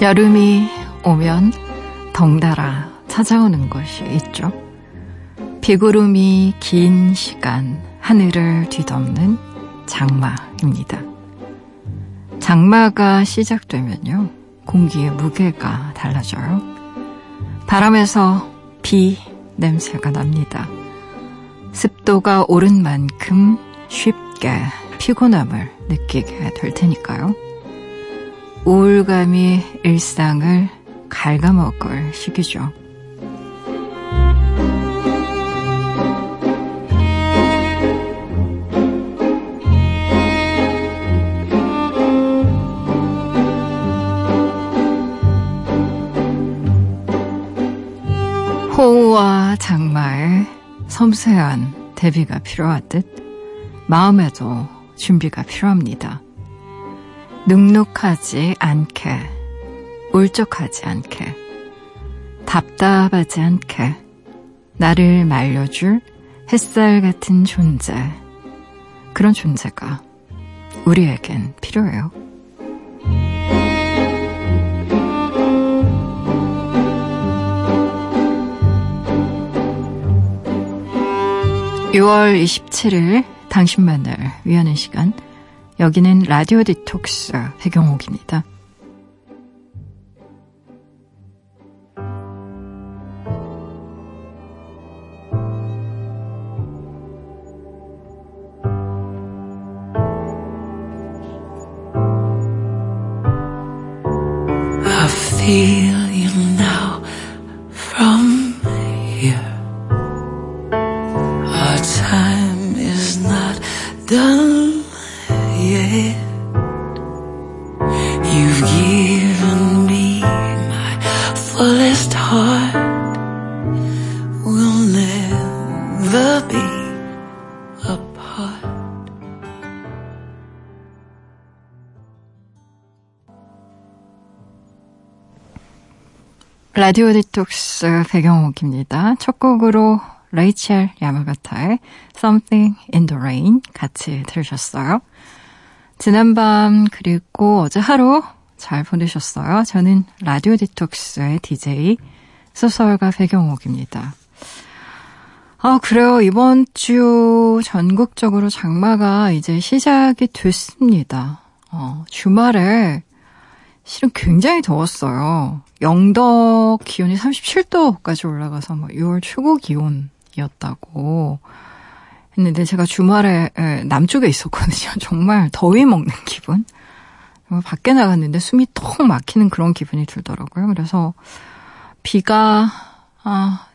여름이 오면 덩달아 찾아오는 것이 있죠. 비구름이 긴 시간 하늘을 뒤덮는 장마입니다. 장마가 시작되면요, 공기의 무게가 달라져요. 바람에서 비 냄새가 납니다. 습도가 오른 만큼 쉽게 피곤함을 느끼게 될 테니까요. 우울감이 일상을 갉아먹을 시기죠. 호우와 장마에 섬세한 대비가 필요하듯 마음에도 준비가 필요합니다. 눅눅하지 않게, 울적하지 않게, 답답하지 않게, 나를 말려줄 햇살 같은 존재, 그런 존재가 우리에겐 필요해요. (목소리) 6월 27일 당신만을 위하는 시간, 여기는 라디오 디톡스 배경옥입니다. ラ디오 디톡스 배경옥입니다. 첫 곡으로 레이첼 야마가타의 Something in the Rain 같이 들으셨어요. 지난밤 그리고 어제 하루 잘 보내셨어요? 저는 라디오 디톡스의 DJ 소설가 배경옥입니다. 그래요. 이번 주 전국적으로 장마가 이제 시작이 됐습니다. 주말에 실은 굉장히 더웠어요. 영덕 기온이 37도까지 올라가서 6월 최고 기온이었다고 했는데, 제가 주말에 남쪽에 있었거든요. 정말 더위 먹는 기분? 밖에 나갔는데 숨이 턱 막히는 그런 기분이 들더라고요. 그래서 비가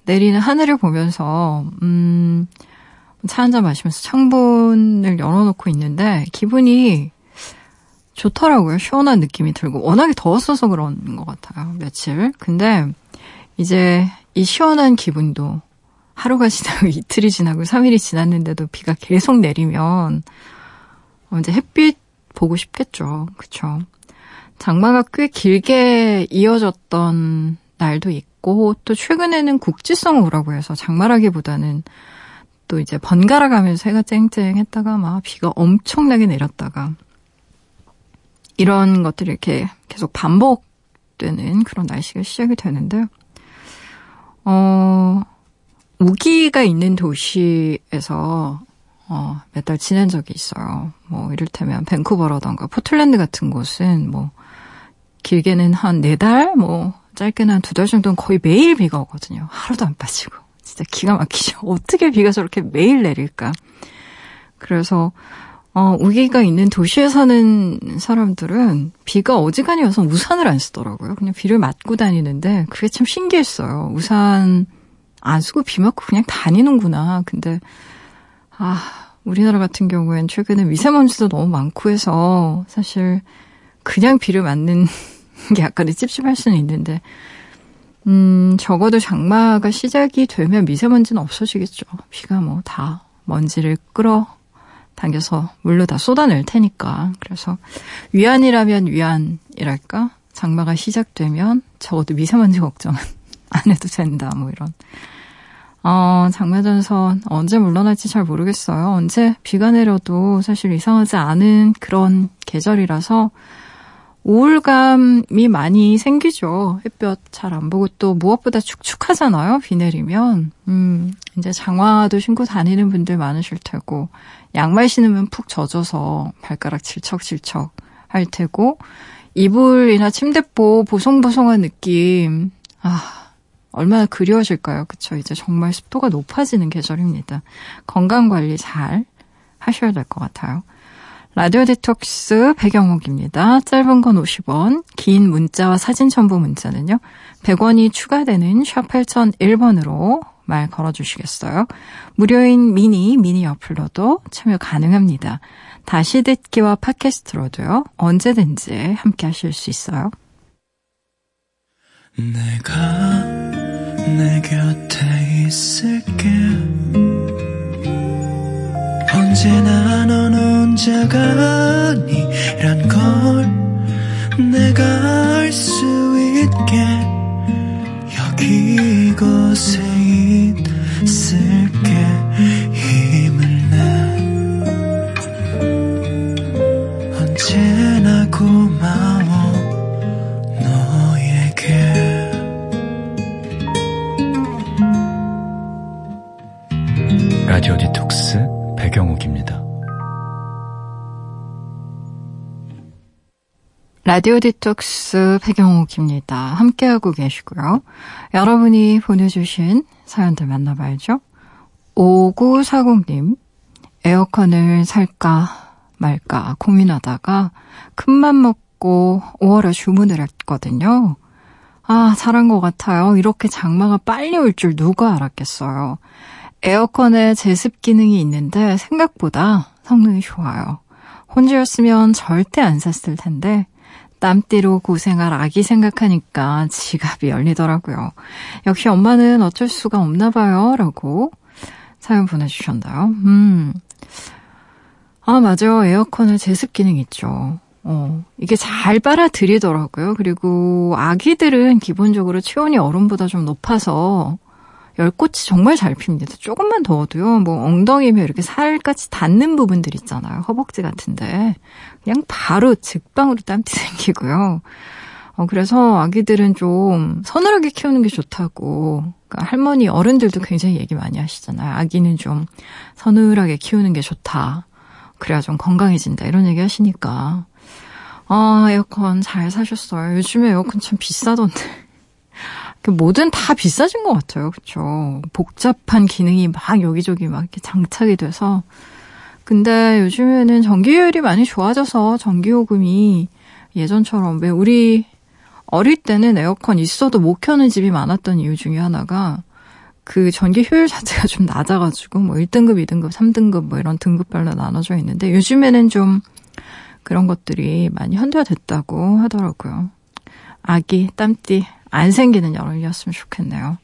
내리는 하늘을 보면서 차 한잔 마시면서 창문을 열어놓고 있는데 기분이 좋더라고요. 시원한 느낌이 들고, 워낙에 더웠어서 그런 것 같아요, 며칠. 근데 이제 이 시원한 기분도 하루가 지나고 이틀이 지나고 3일이 지났는데도 비가 계속 내리면 이제 햇빛 보고 싶겠죠. 그쵸? 장마가 꽤 길게 이어졌던 날도 있고, 또 최근에는 국지성 우라고 해서 장마라기보다는 또 이제 번갈아 가면서 해가 쨍쨍했다가 막 비가 엄청나게 내렸다가, 이런 것들이 이렇게 계속 반복되는 그런 날씨가 시작이 되는데, 우기가 있는 도시에서 몇 달 지낸 적이 있어요. 이를테면 밴쿠버라던가 포틀랜드 같은 곳은 길게는 한 4달, 짧게는 한 2달 정도는 거의 매일 비가 오거든요. 하루도 안 빠지고. 진짜 기가 막히죠. 어떻게 비가 저렇게 매일 내릴까. 그래서 우기가 있는 도시에 사는 사람들은 비가 어지간히 와서 우산을 안 쓰더라고요. 그냥 비를 맞고 다니는데, 그게 참 신기했어요. 우산 안 쓰고 비 맞고 그냥 다니는구나. 근데 우리나라 같은 경우엔 최근에 미세먼지도 너무 많고 해서 사실 그냥 비를 맞는 게 약간 찝찝할 수는 있는데, 적어도 장마가 시작이 되면 미세먼지는 없어지겠죠. 비가 다 먼지를 끌어 당겨서 물로 다 쏟아낼 테니까. 그래서 위안이라면 위안이랄까? 장마가 시작되면 적어도 미세먼지 걱정은 안 해도 된다. 이런. 장마전선 언제 물러날지 잘 모르겠어요. 언제 비가 내려도 사실 이상하지 않은 그런 계절이라서 우울감이 많이 생기죠. 햇볕 잘 안 보고 또 무엇보다 축축하잖아요. 비 내리면. 이제 장화도 신고 다니는 분들 많으실 테고 양말 신으면 푹 젖어서 발가락 질척질척 할 테고 이불이나 침대보 보송보송한 느낌. 아, 얼마나 그리워질까요? 그쵸? 이제 정말 습도가 높아지는 계절입니다. 건강관리 잘 하셔야 될 것 같아요. 라디오 디톡스 배경옥입니다. 짧은 건 50원, 긴 문자와 사진 첨부 문자는요. 100원이 추가되는 샵 8001번으로 말 걸어주시겠어요? 무료인 미니 어플로도 참여 가능합니다. 다시 듣기와 팟캐스트로도요. 언제든지 함께 하실 수 있어요. 내가 내 곁에 있을게 언제나 넌 혼자가 아니란 걸 내가 알 수 있게 여기 이곳에 있을게 힘을 내 언제나 고마워 너에게 라디오 디톡스 배경옥입니다. 라디오 디톡스 배경옥입니다. 함께하고 계시고요. 여러분이 보내주신 사연들 만나봐야죠. 5940님, 에어컨을 살까 말까 고민하다가 큰맘 먹고 5월에 주문을 했거든요. 아, 잘한 것 같아요. 이렇게 장마가 빨리 올 줄 누가 알았겠어요. 에어컨에 제습 기능이 있는데 생각보다 성능이 좋아요. 혼자였으면 절대 안 샀을 텐데 땀띠로 고생할 아기 생각하니까 지갑이 열리더라고요. 역시 엄마는 어쩔 수가 없나 봐요. 라고 사연 보내주셨나요? 아, 맞아요. 에어컨에 제습 기능 있죠. 이게 잘 빨아들이더라고요. 그리고 아기들은 기본적으로 체온이 어른보다 좀 높아서 열꽃이 정말 잘 핍니다. 조금만 더워도요. 뭐 엉덩이며 이렇게 살같이 닿는 부분들 있잖아요. 허벅지 같은데 그냥 바로 직방으로 땀띠 생기고요. 그래서 아기들은 좀 서늘하게 키우는 게 좋다고 그러니까 할머니 어른들도 굉장히 얘기 많이 하시잖아요. 아기는 좀 서늘하게 키우는 게 좋다. 그래야 좀 건강해진다. 이런 얘기 하시니까 아 에어컨 잘 사셨어요. 요즘에 에어컨 참 비싸던데. 뭐든 다 비싸진 것 같아요. 그렇죠? 복잡한 기능이 막 여기저기 막 이렇게 장착이 돼서 근데 요즘에는 전기요율이 많이 좋아져서 전기요금이 예전처럼 왜 우리 어릴 때는 에어컨 있어도 못 켜는 집이 많았던 이유 중에 하나가 그 전기효율 자체가 좀 낮아가지고 뭐 1등급, 2등급, 3등급 뭐 이런 등급별로 나눠져 있는데 요즘에는 좀 그런 것들이 많이 현대화됐다고 하더라고요. 아기, 땀띠 안 생기는 여름이었으면 좋겠네요.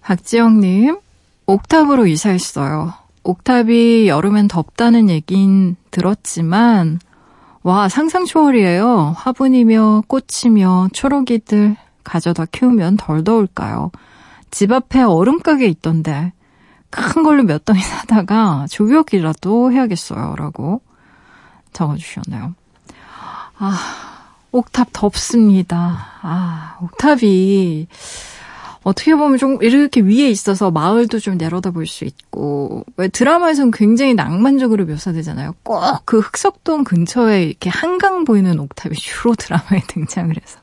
박지영님, 옥탑으로 이사했어요. 옥탑이 여름엔 덥다는 얘긴 들었지만 와 상상 초월이에요. 화분이며 꽃이며 초록이들 가져다 키우면 덜 더울까요? 집 앞에 얼음 가게 있던데 큰 걸로 몇 덩이 사다가 조벽이라도 해야겠어요. 라고 적어주셨네요. 옥탑 덥습니다. 옥탑이 어떻게 보면 좀 이렇게 위에 있어서 마을도 좀 내려다볼 수 있고 왜 드라마에서는 굉장히 낭만적으로 묘사되잖아요. 꼭 그 흑석동 근처에 이렇게 한강 보이는 옥탑이 주로 드라마에 등장을 해서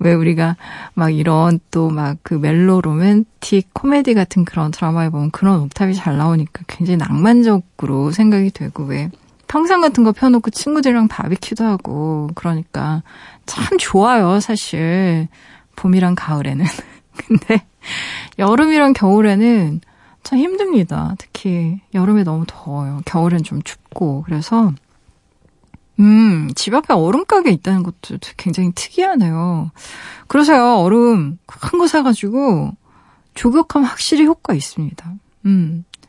왜 우리가 막 이런 또 막 그 멜로 로맨틱 코미디 같은 그런 드라마에 보면 그런 옥탑이 잘 나오니까 굉장히 낭만적으로 생각이 되고 왜 평상 같은 거 펴놓고 친구들이랑 바비큐도 하고 그러니까 참 좋아요. 사실 봄이랑 가을에는. 근데 여름이랑 겨울에는 참 힘듭니다. 특히 여름에 너무 더워요. 겨울엔 좀 춥고 그래서 집 앞에 얼음 가게 있다는 것도 굉장히 특이하네요. 그러세요. 얼음 큰 거 사가지고 조격함 확실히 효과 있습니다.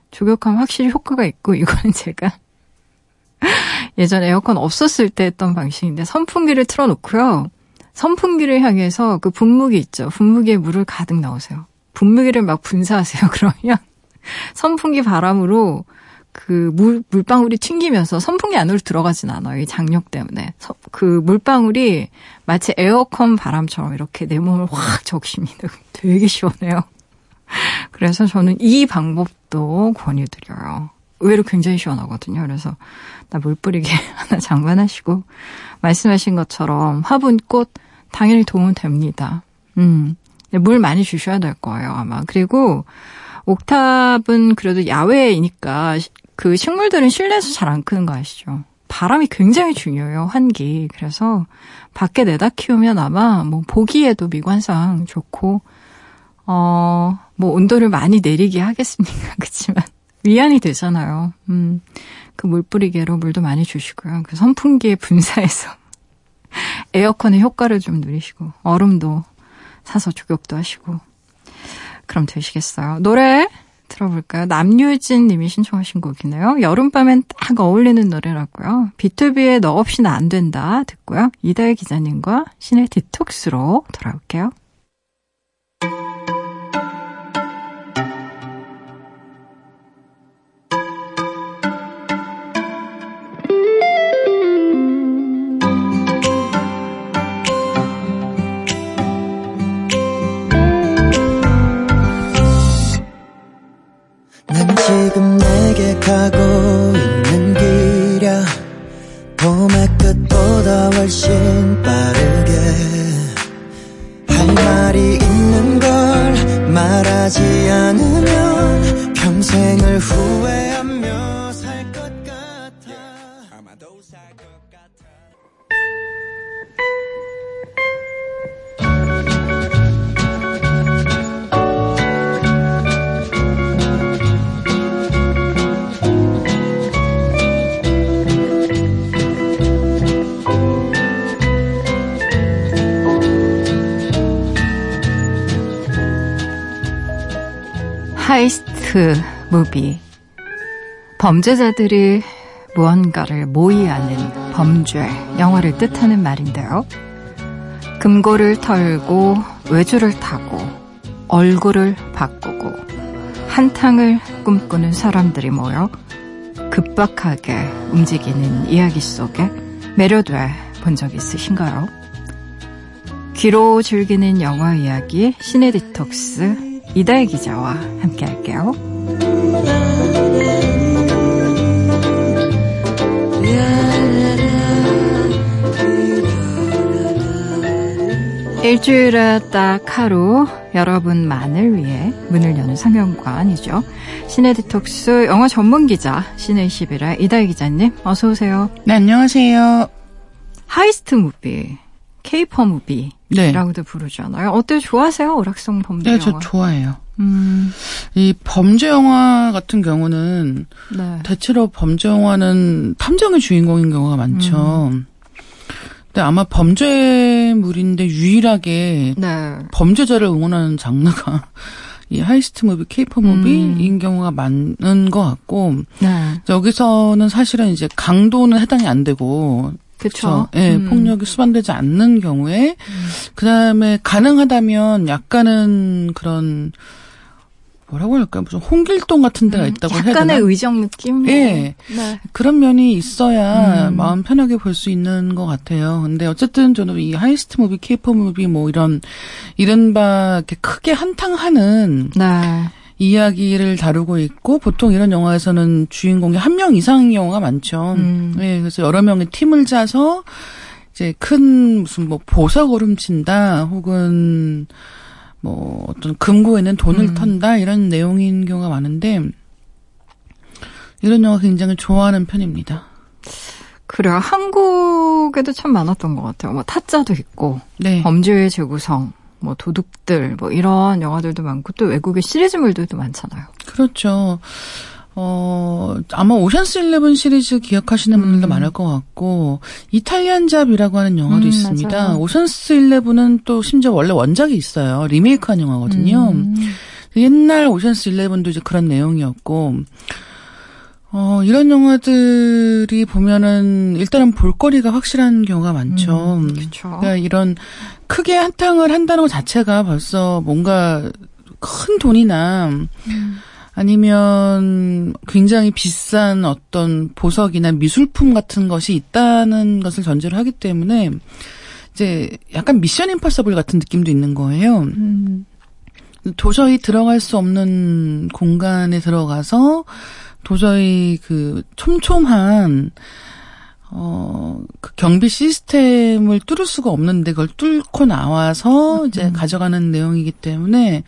조격함 확실히 효과가 있고 이거는 제가 예전 에어컨 없었을 때 했던 방식인데 선풍기를 틀어놓고요. 선풍기를 향해서 그 분무기 있죠. 분무기에 물을 가득 넣으세요. 분무기를 막 분사하세요. 그러면 선풍기 바람으로 그 물방울이 튕기면서 선풍기 안으로 들어가진 않아요. 이 장력 때문에. 그 물방울이 마치 에어컨 바람처럼 이렇게 내 몸을 확 적십니다. 되게 시원해요. 그래서 저는 이 방법도 권유드려요. 의외로 굉장히 시원하거든요. 그래서 나 물 뿌리게 하나 장만하시고 말씀하신 것처럼 화분꽃 당연히 도움 됩니다. 물 많이 주셔야 될 거예요 아마. 그리고 옥탑은 그래도 야외이니까 그 식물들은 실내에서 잘 안 크는 거 아시죠? 바람이 굉장히 중요해요, 환기. 그래서 밖에 내다 키우면 아마 뭐 보기에도 미관상 좋고 뭐 온도를 많이 내리게 하겠습니까? 그렇지만 위안이 되잖아요. 그 물 뿌리개로 물도 많이 주시고요. 그 선풍기의 분사에서 에어컨의 효과를 좀 누리시고 얼음도 사서 조격도 하시고 그럼 되시겠어요. 노래 들어볼까요? 남유진 님이 신청하신 곡이네요. 여름밤엔 딱 어울리는 노래라고요. B2B의 너 없이는 안 된다 듣고요. 이다혜 기자님과 씨네 디톡스로 돌아올게요. Heist movie. 범죄자들이 무언가를 모의하는 범죄, 영화를 뜻하는 말인데요. 금고를 털고 외줄을 타고 얼굴을 바꾸고 한탕을 꿈꾸는 사람들이 모여 급박하게 움직이는 이야기 속에 매료돼 본 적 있으신가요? 귀로 즐기는 영화 이야기 씨네 디톡스 이다혜 기자와 함께할게요. 일주일에 딱 하루 여러분만을 위해 문을 여는 상영관이죠. 씨네 디톡스 영화 전문 기자 씨네21의 이다혜 기자님 어서 오세요. 네, 안녕하세요. 하이스트 무비. Caper movie 라고도 부르잖아요. 어때요? 좋아하세요? 오락성 범죄 영화. 네, 저 좋아해요. 이 범죄 영화 같은 경우는 네. 대체로 범죄 영화는 탐정이 주인공인 경우가 많죠. 근데 아마 범죄물인데 유일하게 네. 범죄자를 응원하는 장르가 이 하이스트 무비, 케이퍼 무비인 경우가 많은 것 같고 네. 여기서는 사실은 이제 강도는 해당이 안 되고 그렇죠. 예, 폭력이 수반되지 않는 경우에 그다음에 가능하다면 약간은 그런 뭐라고 할까요? 무슨 홍길동 같은 데가 있다고 해야 되나? 약간의 의정 느낌? 예. 네. 그런 면이 있어야 마음 편하게 볼 수 있는 것 같아요. 근데 어쨌든 저는 이 하이스트 무비, 케이퍼 무비 뭐 이런 이른바 이렇게 크게 한탕하는 네. 이야기를 다루고 있고 보통 이런 영화에서는 주인공이 한 명 이상인 경우가 많죠. 네, 그래서 여러 명의 팀을 짜서 이제 큰 무슨 뭐 보석 오름친다 혹은 뭐 어떤 금고에는 돈을 턴다 이런 내용인 경우가 많은데 이런 영화 굉장히 좋아하는 편입니다. 그래요. 한국에도 참 많았던 것 같아요. 뭐 타짜도 있고 네. 범죄의 재구성. 뭐 도둑들 뭐 이런 영화들도 많고 또 외국의 시리즈물들도 많잖아요. 그렇죠. 아마 오션스 11 시리즈 기억하시는 분들도 많을 것 같고 이탈리안 잡이라고 하는 영화도 있습니다. 맞아요. 오션스 11은 또 심지어 원래 원작이 있어요. 리메이크한 영화거든요. 옛날 오션스 11도 이제 그런 내용이었고 이런 영화들이 보면은 일단은 볼거리가 확실한 경우가 많죠. 그렇죠. 그러니까 이런 크게 한탕을 한다는 것 자체가 벌써 뭔가 큰 돈이나 아니면 굉장히 비싼 어떤 보석이나 미술품 같은 것이 있다는 것을 전제를 하기 때문에 이제 약간 미션 임퍼서블 같은 느낌도 있는 거예요. 도저히 들어갈 수 없는 공간에 들어가서 도저히 그 촘촘한 그 경비 시스템을 뚫을 수가 없는데 그걸 뚫고 나와서 이제 가져가는 내용이기 때문에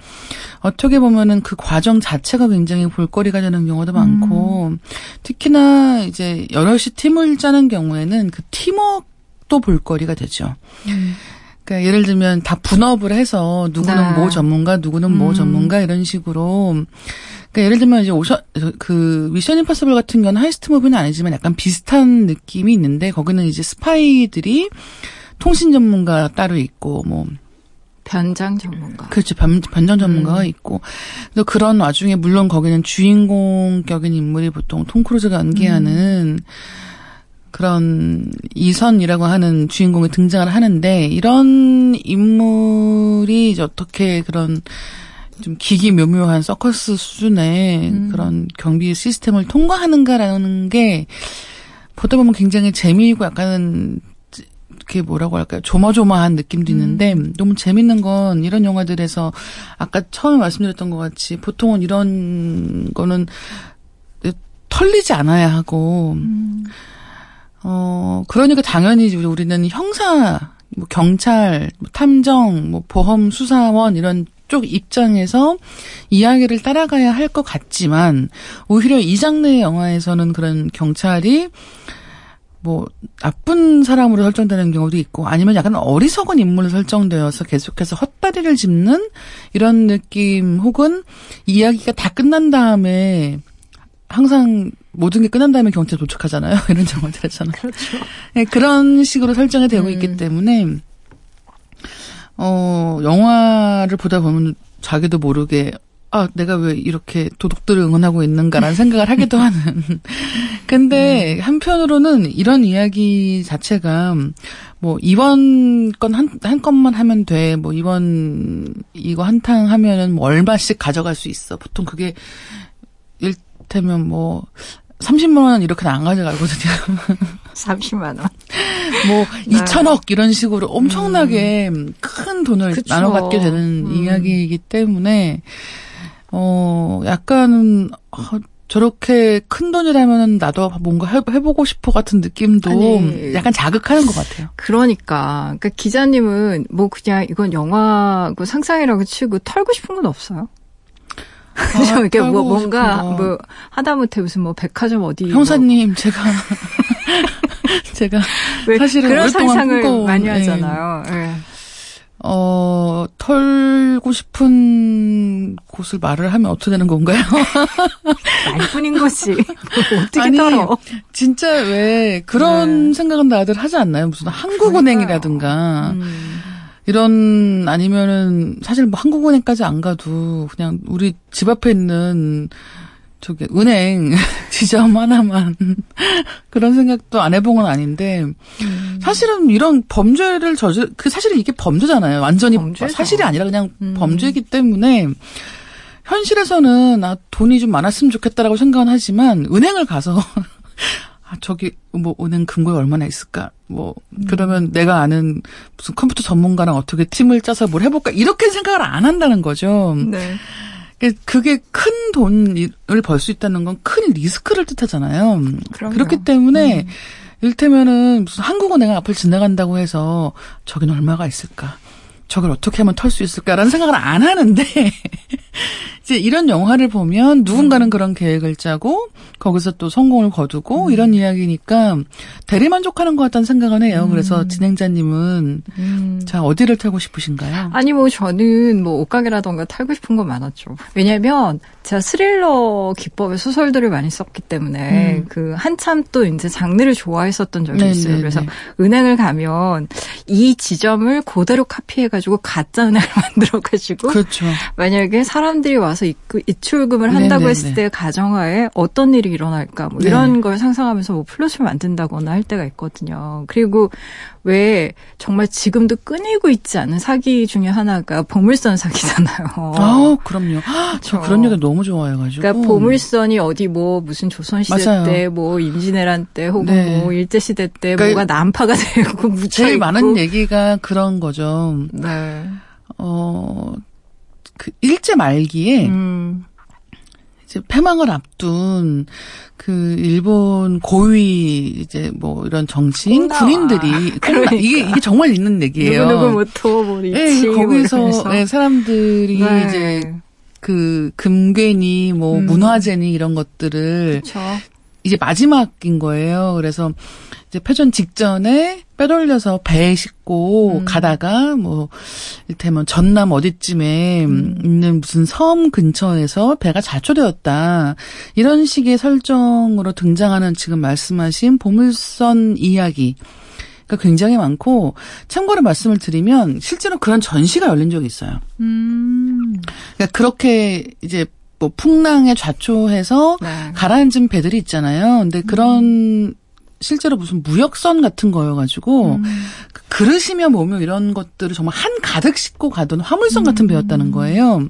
어떻게 보면은 그 과정 자체가 굉장히 볼거리가 되는 경우도 많고 특히나 이제 여럿이 팀을 짜는 경우에는 그 팀워크도 볼거리가 되죠. 그러니까 예를 들면 다 분업을 해서 누구는 뭐 전문가, 누구는 뭐 전문가 이런 식으로 그러니까 예를 들면 이제 그 미션 임파서블 같은 경우는 하이스트 무비는 아니지만 약간 비슷한 느낌이 있는데 거기는 이제 스파이들이 통신 전문가 따로 있고 뭐 변장 전문가. 그렇죠. 변장 전문가가 있고. 그래서 그런 와중에 물론 거기는 주인공격인 인물이 보통 톰 크루즈가 연기하는 그런 이선이라고 하는 주인공이 등장을 하는데 이런 인물이 이제 어떻게 그런 좀 기기 묘묘한 서커스 수준의 그런 경비 시스템을 통과하는가라는 게 보다 보면 굉장히 재미있고 약간 그게 뭐라고 할까요? 조마조마한 느낌도 있는데 너무 재밌는 건 이런 영화들에서 아까 처음에 말씀드렸던 것 같이 보통은 이런 거는 털리지 않아야 하고 그러니까 당연히 우리는 형사, 뭐 경찰, 뭐 탐정, 뭐 보험 수사원 이런 쪽 입장에서 이야기를 따라가야 할 것 같지만 오히려 이 장르의 영화에서는 그런 경찰이 뭐 나쁜 사람으로 설정되는 경우도 있고 아니면 약간 어리석은 인물로 설정되어서 계속해서 헛다리를 짚는 이런 느낌 혹은 이야기가 다 끝난 다음에 항상 모든 게 끝난 다음에 경찰에 도착하잖아요. 이런 장면들 하잖아요. 그렇죠. 네, 그런 식으로 설정이 되고 있기 때문에 영화를 보다 보면 자기도 모르게 내가 왜 이렇게 도둑들을 응원하고 있는가라는 생각을 하기도 하는. 근데 한편으로는 이런 이야기 자체가 뭐 이번 건 한 건만 하면 돼. 뭐 이번 이거 한탕 하면은 뭐 얼마씩 가져갈 수 있어. 보통 그게 이를테면 뭐 30만 원 이렇게는 안 가져가거든요. 30만 원. 뭐 2천억 이런 식으로 엄청나게 큰 돈을 그쵸. 나눠 갖게 되는 이야기이기 때문에 약간 저렇게 큰 돈이라면 나도 뭔가 해보고 싶어 같은 느낌도 아니, 약간 자극하는 것 같아요. 그러니까 기자님은 뭐 그냥 이건 영화고 상상이라고 치고 털고 싶은 건 없어요? 그죠? 이게 뭐 뭔가 싶구나. 뭐 하다못해 무슨 뭐 백화점 어디 형사님 뭐. 제가 사실은 그런 상상을 많이 하잖아요. 네. 털고 싶은 곳을 말을 하면 어떻게 되는 건가요? 말뿐인 거지. 어떻게 털어? 진짜 왜 그런 생각은 다들 하지 않나요? 무슨 한국은행이라든가. 이런 아니면은 사실 뭐 한국은행까지 안 가도 그냥 우리 집 앞에 있는 저기 은행 지점 하나만 그런 생각도 안 해본 건 아닌데 사실은 이런 범죄를 그 사실은 이게 범죄잖아요. 완전히 범죄죠. 사실이 아니라 그냥 범죄이기 때문에 현실에서는 돈이 좀 많았으면 좋겠다라고 생각은 하지만 은행을 가서 저기 뭐 은행 금고에 얼마나 있을까? 뭐 그러면 내가 아는 무슨 컴퓨터 전문가랑 어떻게 팀을 짜서 뭘 해볼까? 이렇게 생각을 안 한다는 거죠. 네. 그게 큰 돈을 벌 수 있다는 건 큰 리스크를 뜻하잖아요. 그럼요. 그렇기 때문에 이를테면은 무슨 한국은행 앞을 지나간다고 해서 저긴 얼마가 있을까? 저걸 어떻게 하면 털 수 있을까라는 생각을 안 하는데 이제 이런 영화를 보면 누군가는 그런 계획을 짜고 거기서 또 성공을 거두고 이런 이야기니까 대리만족하는 것 같다는 생각은 해요. 그래서 진행자님은 자 어디를 털고 싶으신가요? 아니 뭐 저는 뭐 옷가게라던가 털고 싶은 건 많았죠. 왜냐하면 제가 스릴러 기법의 소설들을 많이 썼기 때문에 그 한참 또 이제 장르를 좋아했었던 적이 있어요. 그래서 은행을 가면 이 지점을 그대로 카피해가지고 가짜 은행을 만들어가지고 그렇죠. 만약에 사람들이 와서 나가서 입출금을 한다고 네네네. 했을 때 가정하에 어떤 일이 일어날까 뭐 이런 네. 걸 상상하면서 뭐 플롯을 만든다거나 할 때가 있거든요. 그리고 왜 정말 지금도 끊이고 있지 않은 사기 중에 하나가 보물선 사기잖아요. 아, 그럼요. 그렇죠. 저 그런 얘기 너무 좋아해가지고. 그러니까 보물선이 어디 뭐 무슨 조선시대 때 뭐 임진왜란 때 혹은 네. 뭐 일제시대 때 그러니까 뭐가 난파가 되고 묻혀있고. 제일 많은 얘기가 그런 거죠. 네. 그 일제 말기에 이제 패망을 앞둔 그 일본 고위 이제 뭐 이런 정치인 군인들이 그러니까. 이게 정말 있는 얘기예요. 누구 모토 뭐 리치 네, 거기서 네, 사람들이 네. 이제 그 금괴니 뭐 문화재니 이런 것들을 그쵸. 이제 마지막인 거예요. 그래서 이제 패전 직전에 빼돌려서 배에 싣고 가다가 뭐 이를테면 전남 어디쯤에 있는 무슨 섬 근처에서 배가 자초되었다. 이런 식의 설정으로 등장하는 지금 말씀하신 보물선 이야기. 그러니까 굉장히 많고 참고로 말씀을 드리면 실제로 그런 전시가 열린 적이 있어요. 그러니까 그렇게 이제 뭐 풍랑에 좌초해서 네. 가라앉은 배들이 있잖아요. 근데 그런 실제로 무슨 무역선 같은 거여가지고 그릇이며 뭐며 이런 것들을 정말 한 가득 싣고 가던 화물선 같은 배였다는 거예요.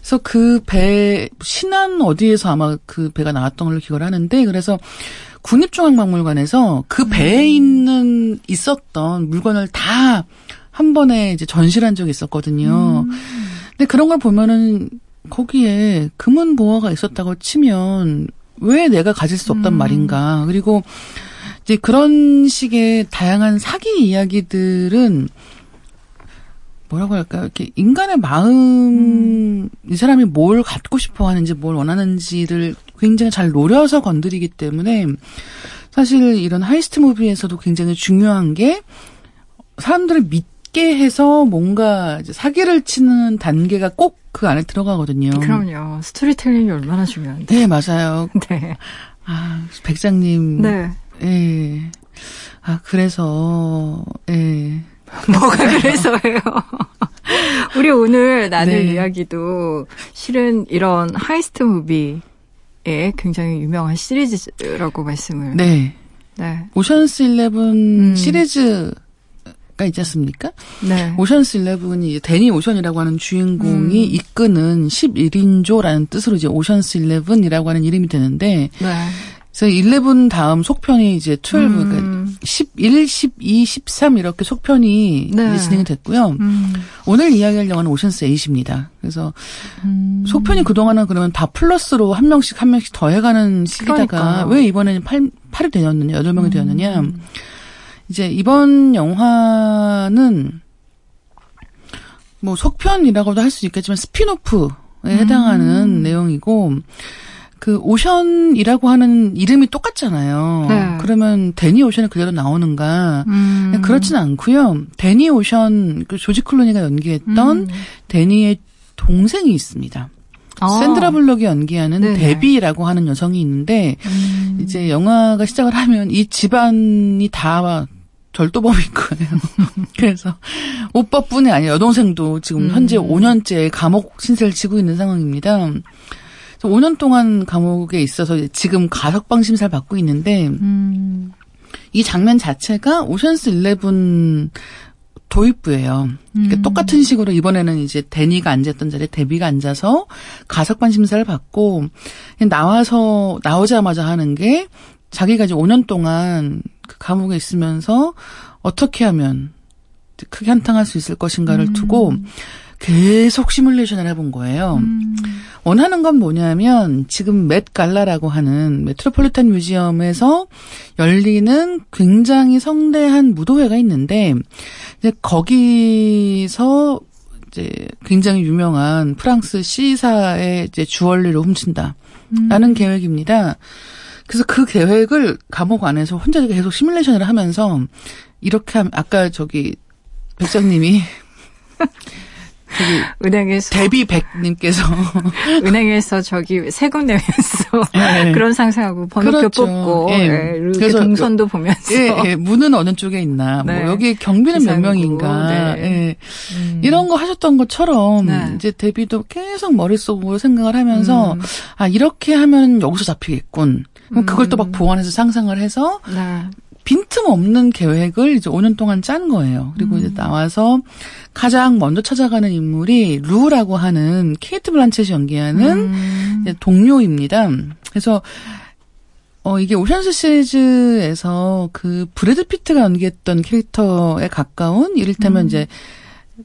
그래서 그 배 신안 어디에서 아마 그 배가 나왔던 걸로 기억을 하는데 그래서 국립중앙박물관에서 그 배에 있었던 물건을 다 한 번에 이제 전시를 한 적이 있었거든요. 근데 그런 걸 보면은 거기에 금은 보화가 있었다고 치면 왜 내가 가질 수 없단 말인가. 그리고 이제 그런 식의 다양한 사기 이야기들은 뭐라고 할까요? 이렇게 인간의 마음, 이 사람이 뭘 갖고 싶어 하는지 뭘 원하는지를 굉장히 잘 노려서 건드리기 때문에 사실 이런 하이스트 무비에서도 굉장히 중요한 게 사람들을 믿게 해서 뭔가 이제 사기를 치는 단계가 꼭 그 안에 들어가거든요. 그럼요. 스토리텔링이 얼마나 중요한데. 네, 맞아요. 네. 아, 백장님. 네. 예. 아, 그래서, 예. 뭐가 그래서예요. 우리 오늘 나눌 네. 이야기도 실은 이런 하이스트 무비의 굉장히 유명한 시리즈라고 말씀을. 네. 네. 오션스 11 시리즈. 있지 않습니까? 네. 오션스 11이 데니 오션이라고 하는 주인공이 이끄는 11인조라는 뜻으로 이제 오션스 11이라고 하는 이름이 되는데 네. 그래서 11 다음 속편이 이제 12 그러니까 11, 12, 13 이렇게 속편이 네. 이제 진행이 됐고요. 오늘 이야기할 영화는 오션스 8입니다. 그래서 속편이 그동안은 그러면 다 플러스로 한 명씩 더해가는 시기다가 그러니까요. 왜 이번에는 8이 되었느냐 8명이 되었느냐 이제 이번 영화는 뭐 속편이라고도 할 수 있겠지만 스핀오프에 해당하는 내용이고 그 오션이라고 하는 이름이 똑같잖아요. 네. 그러면 데니 오션이 그대로 나오는가? 그렇진 않고요. 데니 오션 그 조지 클루니가 연기했던 데니의 동생이 있습니다. 샌드라 블록이 연기하는 네네. 데비라고 하는 여성이 있는데 이제 영화가 시작을 하면 이 집안이 다 절도범인 거예요. 그래서 오빠뿐이 아니라 여동생도 지금 현재 5년째 감옥 신세를 지고 있는 상황입니다. 그래서 5년 동안 감옥에 있어서 지금 가석방 심사를 받고 있는데 이 장면 자체가 오션스 11 도입부예요. 그러니까 똑같은 식으로 이번에는 이제 데니가 앉았던 자리에 데비가 앉아서 가석방 심사를 받고 나오자마자 하는 게 자기가 이제 5년 동안 그 감옥에 있으면서 어떻게 하면 크게 한탕할 수 있을 것인가를 두고 계속 시뮬레이션을 해본 거예요. 원하는 건 뭐냐면 지금 맷 갈라라고 하는 메트로폴리탄 뮤지엄에서 열리는 굉장히 성대한 무도회가 있는데 이제 거기서 이제 굉장히 유명한 프랑스 시사의 이제 주얼리를 훔친다라는 계획입니다. 그래서 그 계획을 감옥 안에서 혼자 계속 시뮬레이션을 하면서 이렇게 아까 저기 백장님이 은행에서 데뷔백님께서 은행에서 저기 세금 내면서 네. 그런 상상하고 번호표 그렇죠. 뽑고 네. 네. 그래서 동선도 보면서 네. 네. 문은 어느 쪽에 있나 네. 뭐 여기 경비는 기상구. 몇 명인가 네. 네. 이런 거 하셨던 것처럼 네. 이제 데뷔도 계속 머릿속으로 생각을 하면서 아 이렇게 하면 여기서 잡히겠군 그럼 그걸 또 막 보완해서 상상을 해서 네. 빈틈없는 계획을 이제 5년 동안 짠 거예요. 그리고 이제 나와서 가장 먼저 찾아가는 인물이 루라고 하는 케이트 블란쳇이 연기하는 이제 동료입니다. 그래서 이게 오션스 시리즈에서 그 브래드 피트가 연기했던 캐릭터에 가까운 이를테면 이제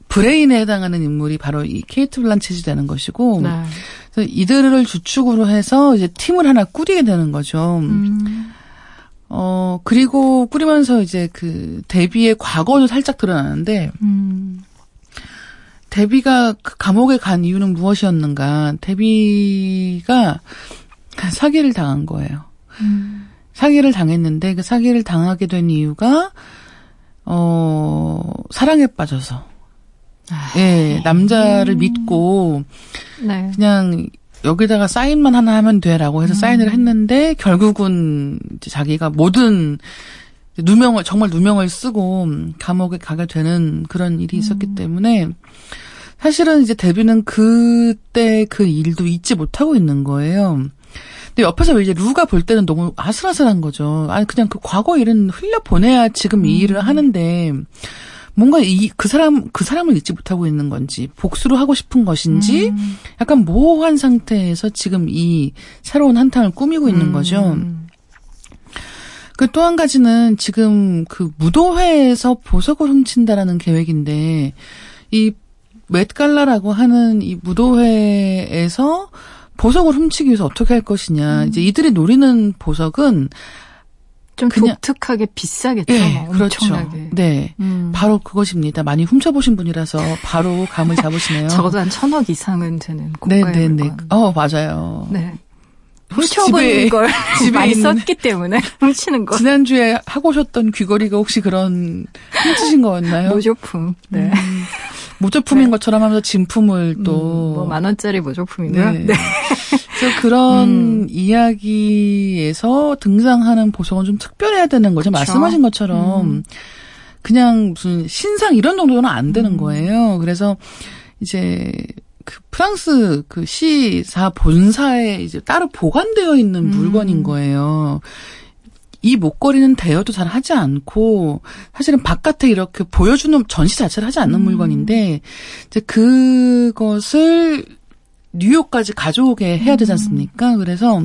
브레인에 해당하는 인물이 바로 이 케이트 블란쳇이 되는 것이고 네. 그래서 이들을 주축으로 해서 이제 팀을 하나 꾸리게 되는 거죠. 그리고 꾸리면서 이제 그 데뷔의 과거도 살짝 드러나는데, 데뷔가 그 감옥에 간 이유는 무엇이었는가, 데뷔가 사기를 당한 거예요. 사기를 당했는데, 그 사기를 당하게 된 이유가, 사랑에 빠져서, 예, 남자를 믿고, 네. 그냥, 여기다가 사인만 하나 하면 돼라고 해서 사인을 했는데 결국은 이제 자기가 모든 누명을 정말 누명을 쓰고 감옥에 가게 되는 그런 일이 있었기 때문에 사실은 이제 데뷔는 그때 그 일도 잊지 못하고 있는 거예요. 근데 옆에서 이제 루가 볼 때는 너무 아슬아슬한 거죠. 아니 그냥 그 과거 일은 흘려 보내야 지금 이 일을 하는데. 뭔가 그 사람을 잊지 못하고 있는 건지, 복수를 하고 싶은 것인지, 약간 모호한 상태에서 지금 이 새로운 한탕을 꾸미고 있는 거죠. 그 또 한 가지는 지금 그 무도회에서 보석을 훔친다라는 계획인데, 이 맷갈라라고 하는 이 무도회에서 보석을 훔치기 위해서 어떻게 할 것이냐. 이제 이들이 노리는 보석은, 좀 그냥, 독특하게 비싸겠죠. 네, 엄청나게. 그렇죠. 네, 바로 그것입니다. 많이 훔쳐보신 분이라서 바로 감을 잡으시네요. 적어도 한 1,000억 이상은 되는 고가의 물건. 네, 네, 네. 맞아요. 네, 훔쳐본 걸 많이 썼기 때문에 훔치는 거. 지난주에 하고 오셨던 귀걸이가 혹시 그런 훔치신 거였나요? 모조품. 네. 모조품인 네. 것처럼 하면서 진품을 또. 뭐 10,000원짜리 모조품이고요. 네. 네. 그래서 그런 이야기에서 등장하는 보석은 좀 특별해야 되는 거죠. 그렇죠. 말씀하신 것처럼 그냥 무슨 신상 이런 정도는 안 되는 거예요. 그래서 이제 그 프랑스 그 시사 본사에 이제 따로 보관되어 있는 물건인 거예요. 이 목걸이는 대여도 잘 하지 않고 사실은 바깥에 이렇게 보여주는 전시 자체를 하지 않는 물건인데 이제 그것을 뉴욕까지 가져오게 해야 되지 않습니까? 그래서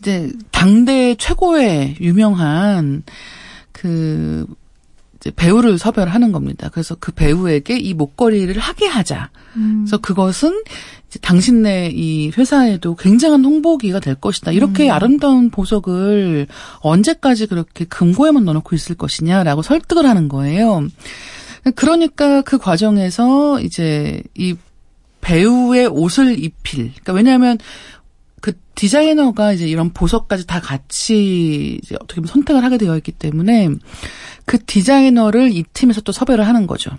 이제 당대 최고의 유명한 그 이제 배우를 섭외하는 겁니다. 그래서 그 배우에게 이 목걸이를 하게 하자. 그래서 그것은 이제 당신네 이 회사에도 굉장한 홍보기가 될 것이다. 이렇게 아름다운 보석을 언제까지 그렇게 금고에만 넣어놓고 있을 것이냐라고 설득을 하는 거예요. 그러니까 그 과정에서 이제 이 배우의 옷을 입힐. 그러니까 왜냐하면 그 디자이너가 이제 이런 보석까지 다 같이 이제 어떻게 보면 선택을 하게 되어 있기 때문에 그 디자이너를 이 팀에서 또 섭외를 하는 거죠.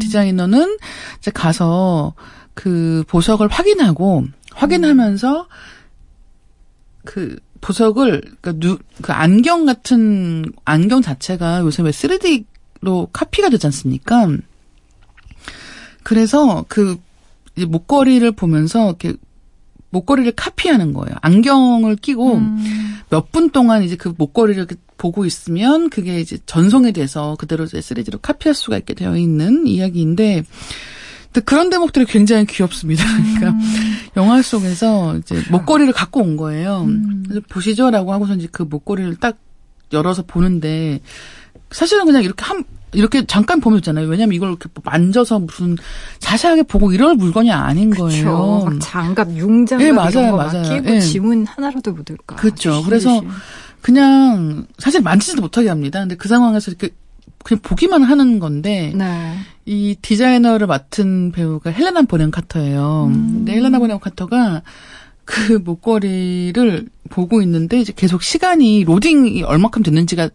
디자이너는 이제 가서 그 보석을 확인하면서 그 보석을 그 안경 같은 안경 자체가 요새 왜 3D로 카피가 되지 않습니까? 그래서 그 이제 목걸이를 보면서 이렇게 목걸이를 카피하는 거예요. 안경을 끼고 몇 분 동안 이제 그 목걸이를 이렇게 보고 있으면 그게 이제 전송이 돼서 그대로 이제 3D로 카피할 수가 있게 되어 있는 이야기인데 그런 대목들이 굉장히 귀엽습니다. 그러니까 영화 속에서 이제 그래요. 목걸이를 갖고 온 거예요. 그래서 보시죠라고 하고서 이제 그 목걸이를 딱 열어서 보는데 사실은 그냥 이렇게 잠깐 보면 있잖아요. 왜냐면 이걸 이렇게 만져서 무슨 자세하게 보고 이럴 물건이 아닌 거예요. 그렇죠. 장갑, 융장갑 네, 맞아요, 이런 거 막 끼고 네. 지문 하나라도 묻을까. 그렇죠. 그래서 그냥 사실 만지지도 못하게 합니다. 근데 그 상황에서 이렇게 그냥 보기만 하는 건데 네. 이 디자이너를 맡은 배우가 헬레나 보넨 카터예요. 근데 헬레나 보넨 카터가 그 목걸이를 보고 있는데 이제 계속 시간이 로딩이 얼마큼 됐는지가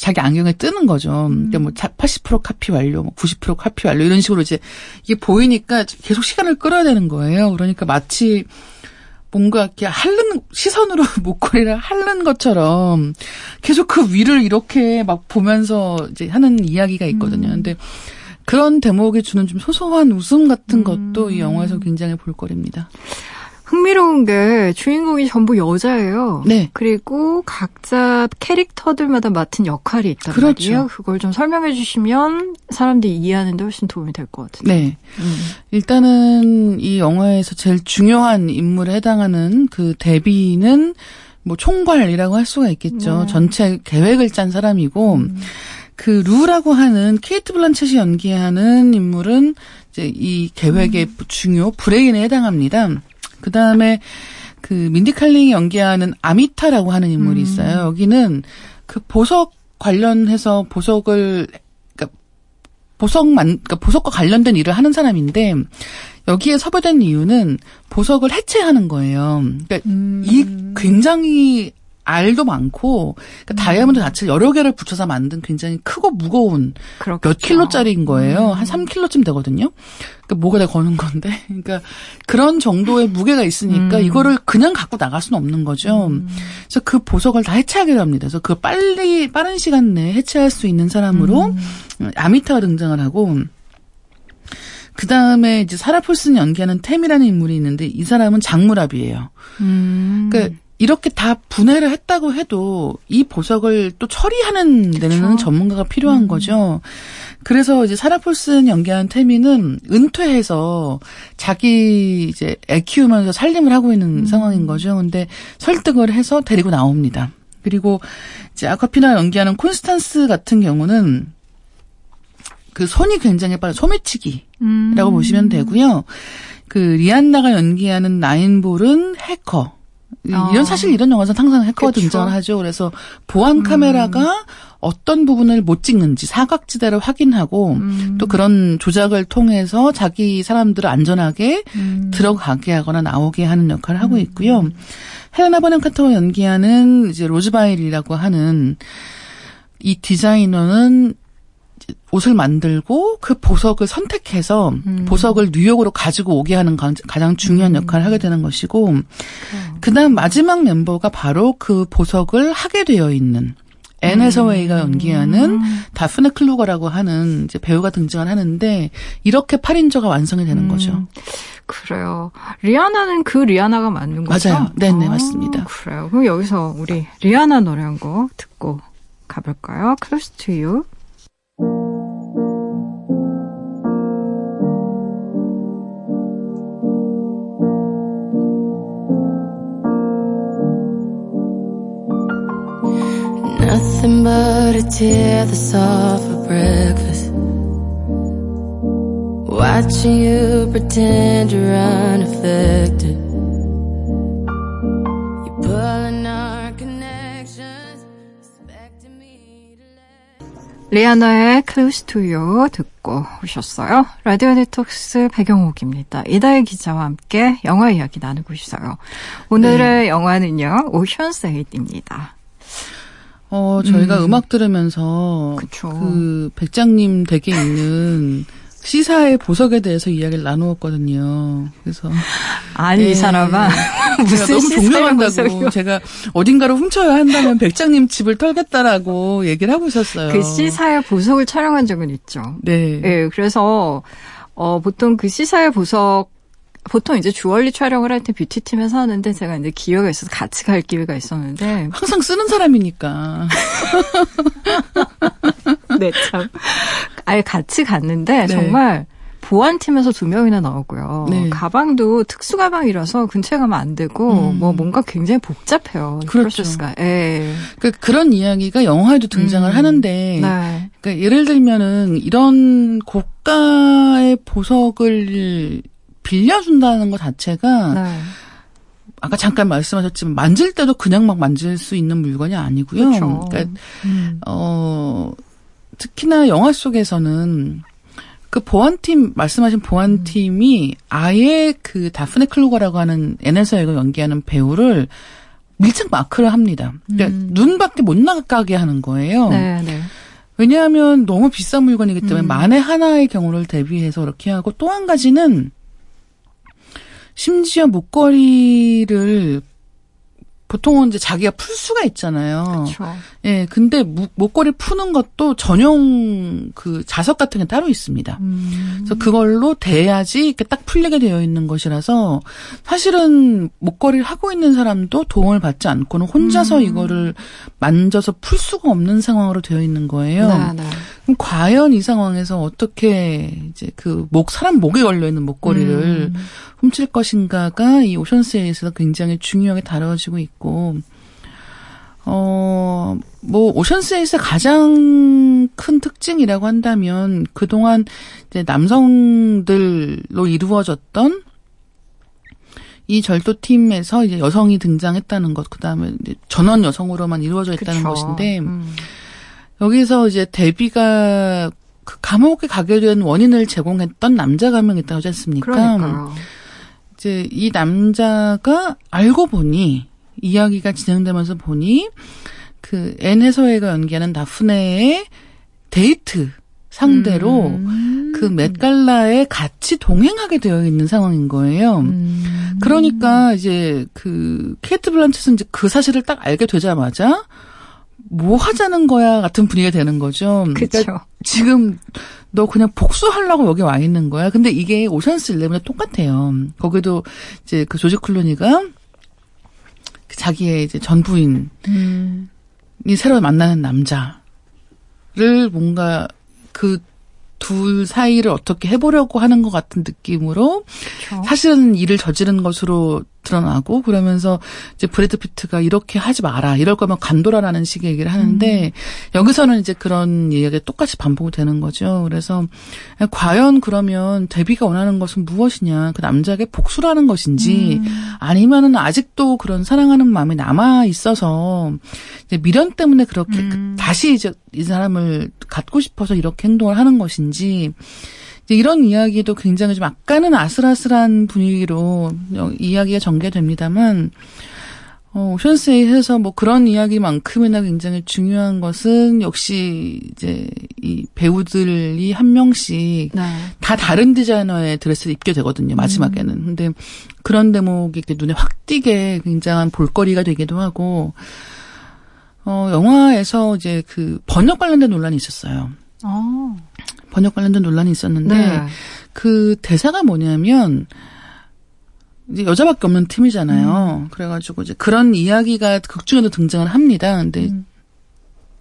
자기 안경에 뜨는 거죠. 그러니까 뭐 80% 카피 완료, 90% 카피 완료 이런 식으로 이제 이게 보이니까 계속 시간을 끌어야 되는 거예요. 그러니까 마치 뭔가 이렇게 핥는 시선으로 목걸이를 핥는 것처럼 계속 그 위를 이렇게 막 보면서 이제 하는 이야기가 있거든요. 근데 그런 대목이 주는 좀 소소한 웃음 같은 것도 이 영화에서 굉장히 볼거리입니다. 흥미로운 게 주인공이 전부 여자예요. 네. 그리고 각자 캐릭터들마다 맡은 역할이 있단 그렇죠. 말이에요. 그걸 좀 설명해 주시면 사람들이 이해하는 데 훨씬 도움이 될 것 같은데. 네. 일단은 이 영화에서 제일 중요한 인물에 해당하는 그 데비는 뭐 총괄이라고 할 수가 있겠죠. 네. 전체 계획을 짠 사람이고 그 루라고 하는 케이트 블란쳇이 연기하는 인물은 이제 이 계획의 중요 브레인에 해당합니다. 그 다음에 그 민디 칼링이 연기하는 아미타라고 하는 인물이 있어요. 여기는 그 보석 관련해서 그러니까 보석과 관련된 일을 하는 사람인데 여기에 섭외된 이유는 보석을 해체하는 거예요. 그러니까 이 굉장히 알도 많고 그러니까 다이아몬드 자체를 여러 개를 붙여서 만든 굉장히 크고 무거운 그렇겠죠. 몇 킬로짜리인 거예요. 한 3킬로쯤 되거든요. 그러니까 목에다 거는 건데 그러니까 그런 정도의 무게가 있으니까 이거를 그냥 갖고 나갈 수는 없는 거죠. 그래서 그 보석을 다 해체하기로 합니다. 그래서 그 빠른 시간 내에 해체할 수 있는 사람으로 아미타가 등장을 하고 그 다음에 이제 사라 폴슨 연기하는 템이라는 인물이 있는데 이 사람은 장물합이에요. 그러니까 이렇게 다 분해를 했다고 해도 이 보석을 또 처리하는 데는 그렇죠. 전문가가 필요한 거죠. 그래서 이제 사라 폴슨 연기한 태미는 은퇴해서 자기 이제 애 키우면서 살림을 하고 있는 상황인 거죠. 근데 설득을 해서 데리고 나옵니다. 그리고 이제 아쿠아피나 연기하는 콘스탄스 같은 경우는 그 손이 굉장히 빠른 소매치기라고 보시면 되고요. 그 리안나가 연기하는 나인볼은 해커. 이런 사실 이런 영화에서는 항상 해커가 등장을 하죠. 그래서 보안 카메라가 어떤 부분을 못 찍는지 사각지대를 확인하고 또 그런 조작을 통해서 자기 사람들을 안전하게 들어가게 하거나 나오게 하는 역할을 하고 있고요. 헬레나 버넌 카터가 연기하는 이제 로즈바일이라고 하는 이 디자이너는 옷을 만들고 그 보석을 선택해서 보석을 뉴욕으로 가지고 오게 하는 가장 중요한 역할을 하게 되는 것이고 그다음 마지막 멤버가 바로 그 보석을 하게 되어 있는 앤 해서웨이가 연기하는 다프네 클루거라고 하는 이제 배우가 등장을 하는데 이렇게 8인조가 완성이 되는 거죠. 그래요. 리아나는 그 리아나가 맞는 거죠? 맞아요. 네네 아, 맞습니다. 그래요. 그럼 여기서 우리 리아나 노래 한 곡 듣고 가볼까요? Close to You. Nothing but a tear that's all for breakfast. Watching you pretend you're unaffected. You're pulling our connections, expecting me to let. 리아나의 Close to You 듣고 오셨어요. 라디오 디톡스 배경옥입니다. 이다혜 기자와 함께 영화 이야기 나누고 있어요. 오늘의 영화는요, 오션스 8입니다. 저희가 음악 들으면서 그쵸. 그 백장님 댁에 있는 시사의 보석에 대해서 이야기를 나누었거든요. 그래서 아니 네. 이 사람아 무슨 시사의 보석이요? 제가 어딘가로 훔쳐야 한다면 백장님 집을 털겠다라고 얘기를 하고 있었어요. 그 시사의 보석을 촬영한 적은 있죠. 네. 네, 그래서 보통 그 시사의 보석 보통 이제 주얼리 촬영을 할 때 뷰티팀에서 하는데 제가 이제 기회가 있어서 같이 갈 기회가 있었는데. 항상 쓰는 사람이니까. 네, 참. 아예 같이 갔는데 네. 정말 보안팀에서 2명이나 나오고요. 네. 가방도 특수가방이라서 근처에 가면 안 되고 뭔가 굉장히 복잡해요. 그렇죠. 프로세스가. 예. 그러니까 그런 이야기가 영화에도 등장을 하는데 네. 그러니까 예를 들면은 이런 고가의 보석을 빌려준다는 것 자체가 네. 아까 잠깐 말씀하셨지만 만질 때도 그냥 막 만질 수 있는 물건이 아니고요. 그렇죠. 그러니까 특히나 영화 속에서는 그 보안팀 말씀하신 보안팀이 아예 그 다프네 클루거라고 하는 NSA가 연기하는 배우를 밀착 마크를 합니다. 그러니까 눈밖에 못 나가게 하는 거예요. 네, 네. 왜냐하면 너무 비싼 물건이기 때문에 만에 하나의 경우를 대비해서 이렇게 하고, 또 한 가지는 심지어 목걸이를 보통은 이제 자기가 풀 수가 있잖아요. 그렇죠. 예, 근데 목걸이 푸는 것도 전용 그 자석 같은 게 따로 있습니다. 그래서 그걸로 대야지 이렇게 딱 풀리게 되어 있는 것이라서 사실은 목걸이를 하고 있는 사람도 도움을 받지 않고는 혼자서 이거를 만져서 풀 수가 없는 상황으로 되어 있는 거예요. 네, 네. 그럼 과연 이 상황에서 어떻게 이제 그 사람 목에 걸려 있는 목걸이를 훔칠 것인가가 이 오션스에서 굉장히 중요하게 다뤄지고 있고. 뭐 오션스에이스의 가장 큰 특징이라고 한다면 그동안 이제 남성들로 이루어졌던 이 절도팀에서 이제 여성이 등장했다는 것, 그다음에 이제 전원 여성으로만 이루어져 있다는 그쵸. 것인데 여기서 이제 데뷔가 그 감옥에 가게 된 원인을 제공했던 남자가 한 명 있다고 하지 않습니까? 그러니까요. 이제 이 남자가 알고 보니, 이야기가 진행되면서 보니 그 앤 해서웨이가 연기하는 다프네의 데이트 상대로 그 맷갈라에 같이 동행하게 되어 있는 상황인 거예요. 그러니까 이제 그 케이트 블란쳇은 이제 그 사실을 딱 알게 되자마자 뭐 하자는 거야 같은 분위기가 되는 거죠. 그렇죠. 그러니까 지금 너 그냥 복수하려고 여기 와 있는 거야. 근데 이게 오션스 11이랑 똑같아요. 거기도 이제 그 조지 클루니가 자기의 이제 전 부인이 새로 만나는 남자를 뭔가 그 둘 사이를 어떻게 해보려고 하는 것 같은 느낌으로 그렇죠. 사실은 일을 저지른 것으로 드러나고, 그러면서 이제 브래드 피트가 이렇게 하지 마라, 이럴 거면 간도라라는 식의 얘기를 하는데 여기서는 이제 그런 얘기가 똑같이 반복되는 거죠. 그래서 과연 그러면 데뷔가 원하는 것은 무엇이냐, 그 남자에게 복수라는 것인지 아니면은 아직도 그런 사랑하는 마음이 남아 있어서 이제 미련 때문에 그렇게 다시 이제 이 사람을 갖고 싶어서 이렇게 행동을 하는 것인지, 이런 이야기도 굉장히 좀 아까는 아슬아슬한 분위기로 이야기가 전개됩니다만, 오션스에이트에서 뭐 그런 이야기만큼이나 굉장히 중요한 것은 역시 이제 이 배우들이 한 명씩 네. 다 다른 디자이너의 드레스를 입게 되거든요, 마지막에는. 근데 그런 대목이 이렇게 눈에 확 띄게 굉장한 볼거리가 되기도 하고, 영화에서 이제 그 번역 관련된 논란이 있었어요. 번역 관련된 논란이 있었는데 네. 그 대사가 뭐냐면 이제 여자밖에 없는 팀이잖아요. 그래가지고 이제 그런 이야기가 극 중에도 등장을 합니다. 근데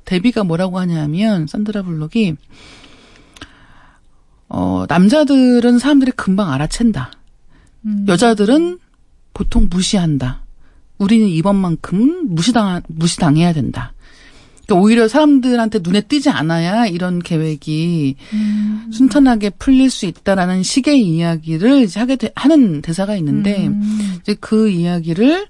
데뷔가 뭐라고 하냐면 산드라 블록이 남자들은 사람들이 금방 알아챈다. 여자들은 보통 무시한다. 우리는 이번만큼 무시당해야 된다. 그러니까 오히려 사람들한테 눈에 띄지 않아야 이런 계획이 순탄하게 풀릴 수 있다라는 식의 이야기를 이제 하는 대사가 있는데 이제 그 이야기를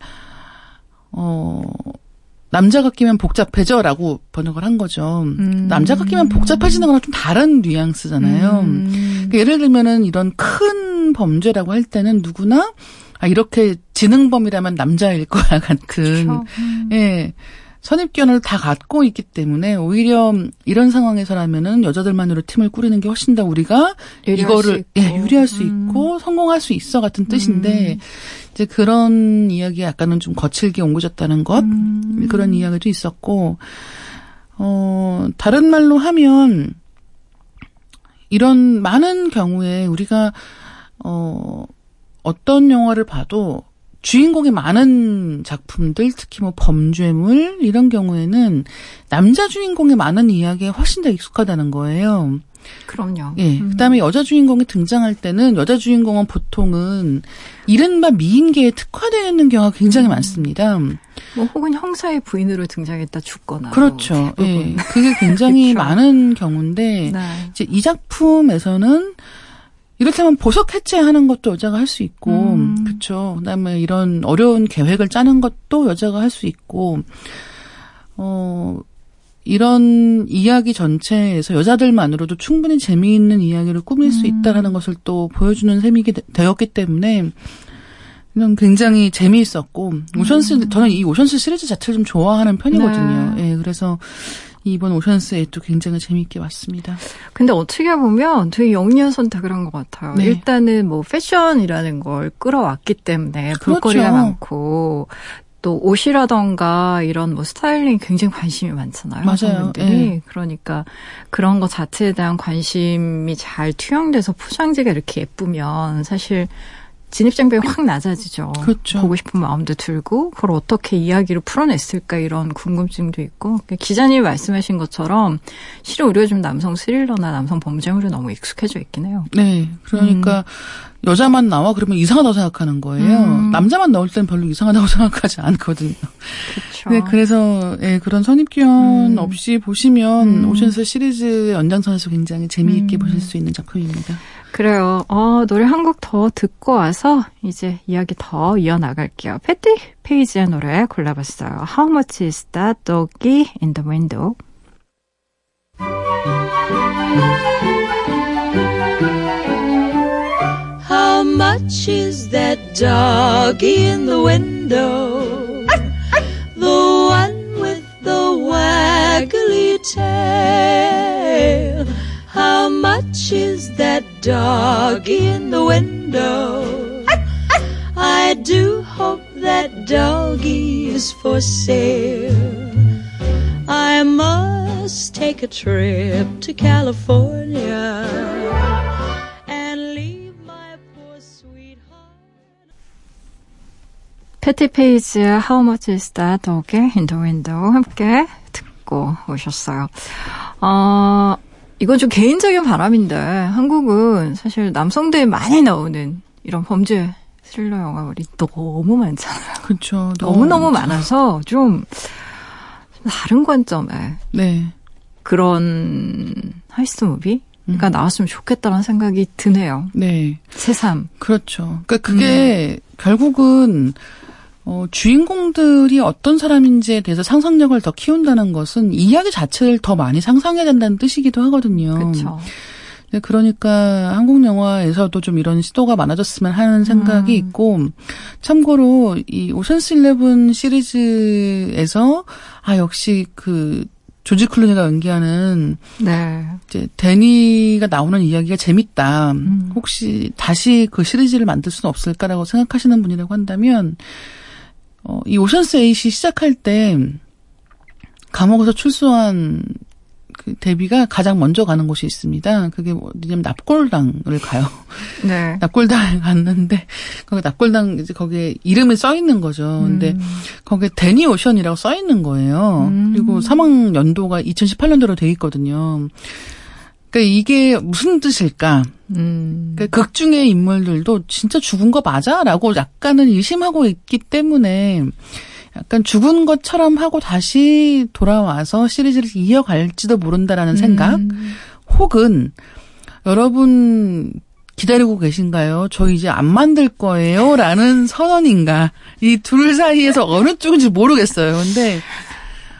남자가 끼면 복잡해져라고 번역을 한 거죠. 남자가 끼면 복잡해지는 거랑 좀 다른 뉘앙스잖아요. 그러니까 예를 들면은 이런 큰 범죄라고 할 때는 누구나 이렇게 지능범이라면 남자일 거야 같은 예. 선입견을 다 갖고 있기 때문에 오히려 이런 상황에서라면은 여자들만으로 팀을 꾸리는 게 훨씬 더 우리가 이거를 유리할 수 있고 성공할 수 있어 같은 뜻인데 이제 그런 이야기가 약간은 좀 거칠게 옮겨졌다는 것 그런 이야기도 있었고 다른 말로 하면 이런 많은 경우에 우리가 어떤 영화를 봐도 주인공이 많은 작품들, 특히 뭐 범죄물 이런 경우에는 남자 주인공이 많은 이야기에 훨씬 더 익숙하다는 거예요. 그럼요. 예. 그다음에 여자 주인공이 등장할 때는 여자 주인공은 보통은 이른바 미인계에 특화되는 경우가 굉장히 많습니다. 뭐 혹은 형사의 부인으로 등장했다 죽거나. 그렇죠. 뭐 예. 그게 굉장히 그렇죠. 많은 경우인데 네. 이제 이 작품에서는 이를테면 보석 해체하는 것도 여자가 할 수 있고, 그렇죠. 그다음에 이런 어려운 계획을 짜는 것도 여자가 할 수 있고, 이런 이야기 전체에서 여자들만으로도 충분히 재미있는 이야기를 꾸밀 수 있다라는 것을 또 보여주는 셈이 되었기 때문에 굉장히 재미있었고 오션스 저는 이 오션스 시리즈 자체를 좀 좋아하는 편이거든요. 네. 예, 그래서 이번 오션스에 또 굉장히 재미있게 봤습니다. 근데 어떻게 보면 되게 영리한 선택을 한 것 같아요. 네. 일단은 뭐 패션이라는 걸 끌어왔기 때문에 볼거리가 그렇죠. 많고 또 옷이라던가 이런 뭐 스타일링 굉장히 관심이 많잖아요. 맞아요. 네. 그러니까 그런 것 자체에 대한 관심이 잘 투영돼서 포장지가 이렇게 예쁘면 사실 진입장벽이 확 낮아지죠. 그렇죠. 보고 싶은 마음도 들고 그걸 어떻게 이야기로 풀어냈을까 이런 궁금증도 있고 기자님이 말씀하신 것처럼 실은 우리가 좀 남성 스릴러나 남성 범죄물에 너무 익숙해져 있긴 해요. 네. 그러니까 여자만 나와 그러면 이상하다고 생각하는 거예요. 남자만 나올 땐 별로 이상하다고 생각하지 않거든요. 그렇죠. 네, 그래서 예, 그런 선입견 없이 보시면 오션스 시리즈 연장선에서 굉장히 재미있게 보실 수 있는 작품입니다. 그래요. 노래 한 곡 더 듣고 와서 이제 이야기 더 이어나갈게요. 패티 페이지의 노래 골라봤어요. How much is that doggy in the window? How much is that doggy in the window? The one with the waggly tail. How much is that doggy in the window? I do hope that doggy is for sale. I must take a trip to California and leave my poor sweetheart. 패티 페이지의 How much is that doggy in the window? 함께 듣고 오셨어요. 이건 좀 개인적인 바람인데 한국은 사실 남성들이 많이 나오는 이런 범죄 스릴러 영화들이 너무 많잖아요. 그렇죠. 너무너무 많아서 좀 다른 관점에 네. 그런 하이스트 무비? 그러니까 나왔으면 좋겠다는 생각이 드네요. 네. 새삼. 그렇죠. 그러니까 그게 결국은 주인공들이 어떤 사람인지에 대해서 상상력을 더 키운다는 것은 이야기 자체를 더 많이 상상해야 된다는 뜻이기도 하거든요. 그렇죠. 네, 그러니까 한국 영화에서도 좀 이런 시도가 많아졌으면 하는 생각이 있고, 참고로 이 오션스 11 시리즈에서 역시 그 조지 클루니가 연기하는 네. 이제 데니가 나오는 이야기가 재밌다. 혹시 다시 그 시리즈를 만들 수는 없을까라고 생각하시는 분이라고 한다면. 이 오션스 8이 시작할 때 감옥에서 출소한 그 데비가 가장 먼저 가는 곳이 있습니다. 그게 뭐냐면 납골당을 가요. 네. 납골당을 갔는데 거기 납골당 이제 거기에 이름이 써 있는 거죠. 근데 거기에 데니 오션이라고 써 있는 거예요. 그리고 사망 연도가 2018년도로 돼 있거든요. 그러니까 이게 무슨 뜻일까? 그러니까 극중의 인물들도 진짜 죽은 거 맞아? 라고 약간은 의심하고 있기 때문에 약간 죽은 것처럼 하고 다시 돌아와서 시리즈를 이어갈지도 모른다라는 생각? 혹은 여러분 기다리고 계신가요? 저 이제 안 만들 거예요? 라는 선언인가? 이 둘 사이에서 어느 쪽인지 모르겠어요. 근데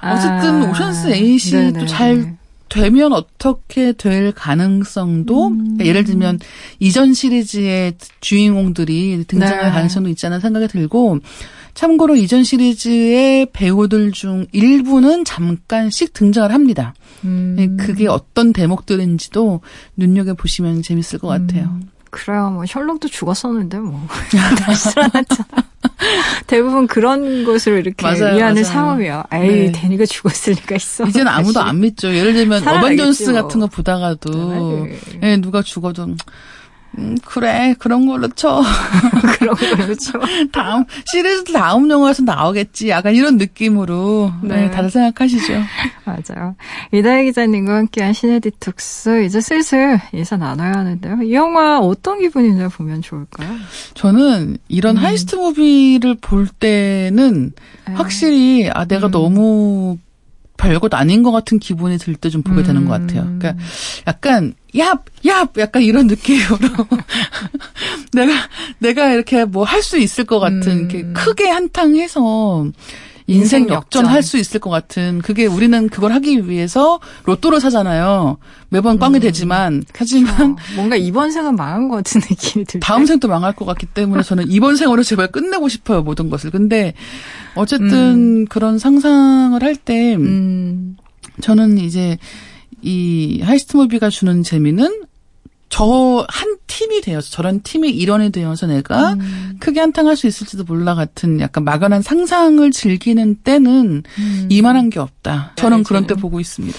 어쨌든 오션스 8이 또 잘 되면 어떻게 될 가능성도 그러니까 예를 들면 이전 시리즈의 주인공들이 등장할 네. 가능성도 있잖아 생각이 들고 참고로 이전 시리즈의 배우들 중 일부는 잠깐씩 등장을 합니다. 그게 어떤 대목들인지도 눈여겨보시면 재밌을 것 같아요. 그래요. 뭐 셜록도 죽었었는데 뭐 다시 살아났잖아. 대부분 그런 것으로 이렇게 위안을 삼으며 에이 네. 데니가 죽었을 리가 있어. 이제는 아무도 안 믿죠. 예를 들면 어벤져스 같은 거 보다가도 네, 누가 죽어도 그래 그런 걸로 쳐. 그런 걸로 쳐. 다음 시리즈 다음 영화에서 나오겠지. 약간 이런 느낌으로 네. 네, 다들 생각하시죠. 맞아요. 이다혜 기자님과 함께한 씨네 디톡스 이제 슬슬 인사 나눠야 하는데요. 이 영화 어떤 기분이냐 보면 좋을까요? 저는 이런 하이스트 무비를 볼 때는 확실히 내가 너무 별것 아닌 것 같은 기분이 들 때 좀 보게 되는 것 같아요. 그러니까 약간 얍 약간 이런 느낌으로 내가 이렇게 뭐 할 수 있을 것 같은 이렇게 크게 한탕해서 인생 역전할 수 있을 것 같은, 그게 우리는 그걸 하기 위해서 로또를 사잖아요. 매번 꽝이 되지만, 하지만 뭔가 이번 생은 망한 것 같은 느낌이 들죠. 다음 생도 망할 것 같기 때문에 저는 이번 생으로 제발 끝내고 싶어요, 모든 것을. 근데 어쨌든 그런 상상을 할 때 저는 이제 이 하이스트 무비가 주는 재미는 저 한 팀이 되어서, 저런 팀의 일원이 되어서 내가 크게 한탕할 수 있을지도 몰라 같은 약간 막연한 상상을 즐기는 때는 이만한 게 없다. 저는 그런 때 보고 있습니다.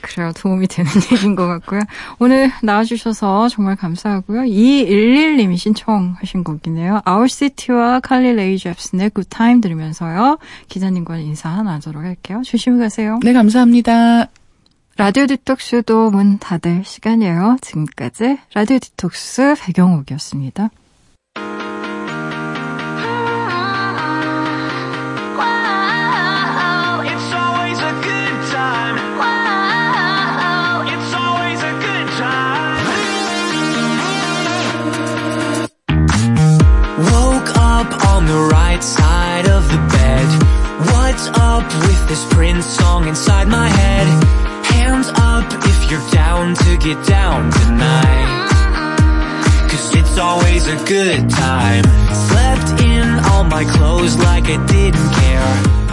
그래요. 도움이 되는 얘기인 것 같고요. 오늘 나와주셔서 정말 감사하고요. 211님이 신청하신 곡이네요. Our City와 칼리 레이 잽슨의 Good Time 들으면서요. 기자님과 인사 나누도록 할게요. 조심히 가세요. 네, 감사합니다. 라디오 디톡스도 문 닫을 시간이에요. 지금까지 라디오 디톡스 배경옥이었습니다. Get down tonight, cause it's always a good time. Slept in all my clothes like I didn't care.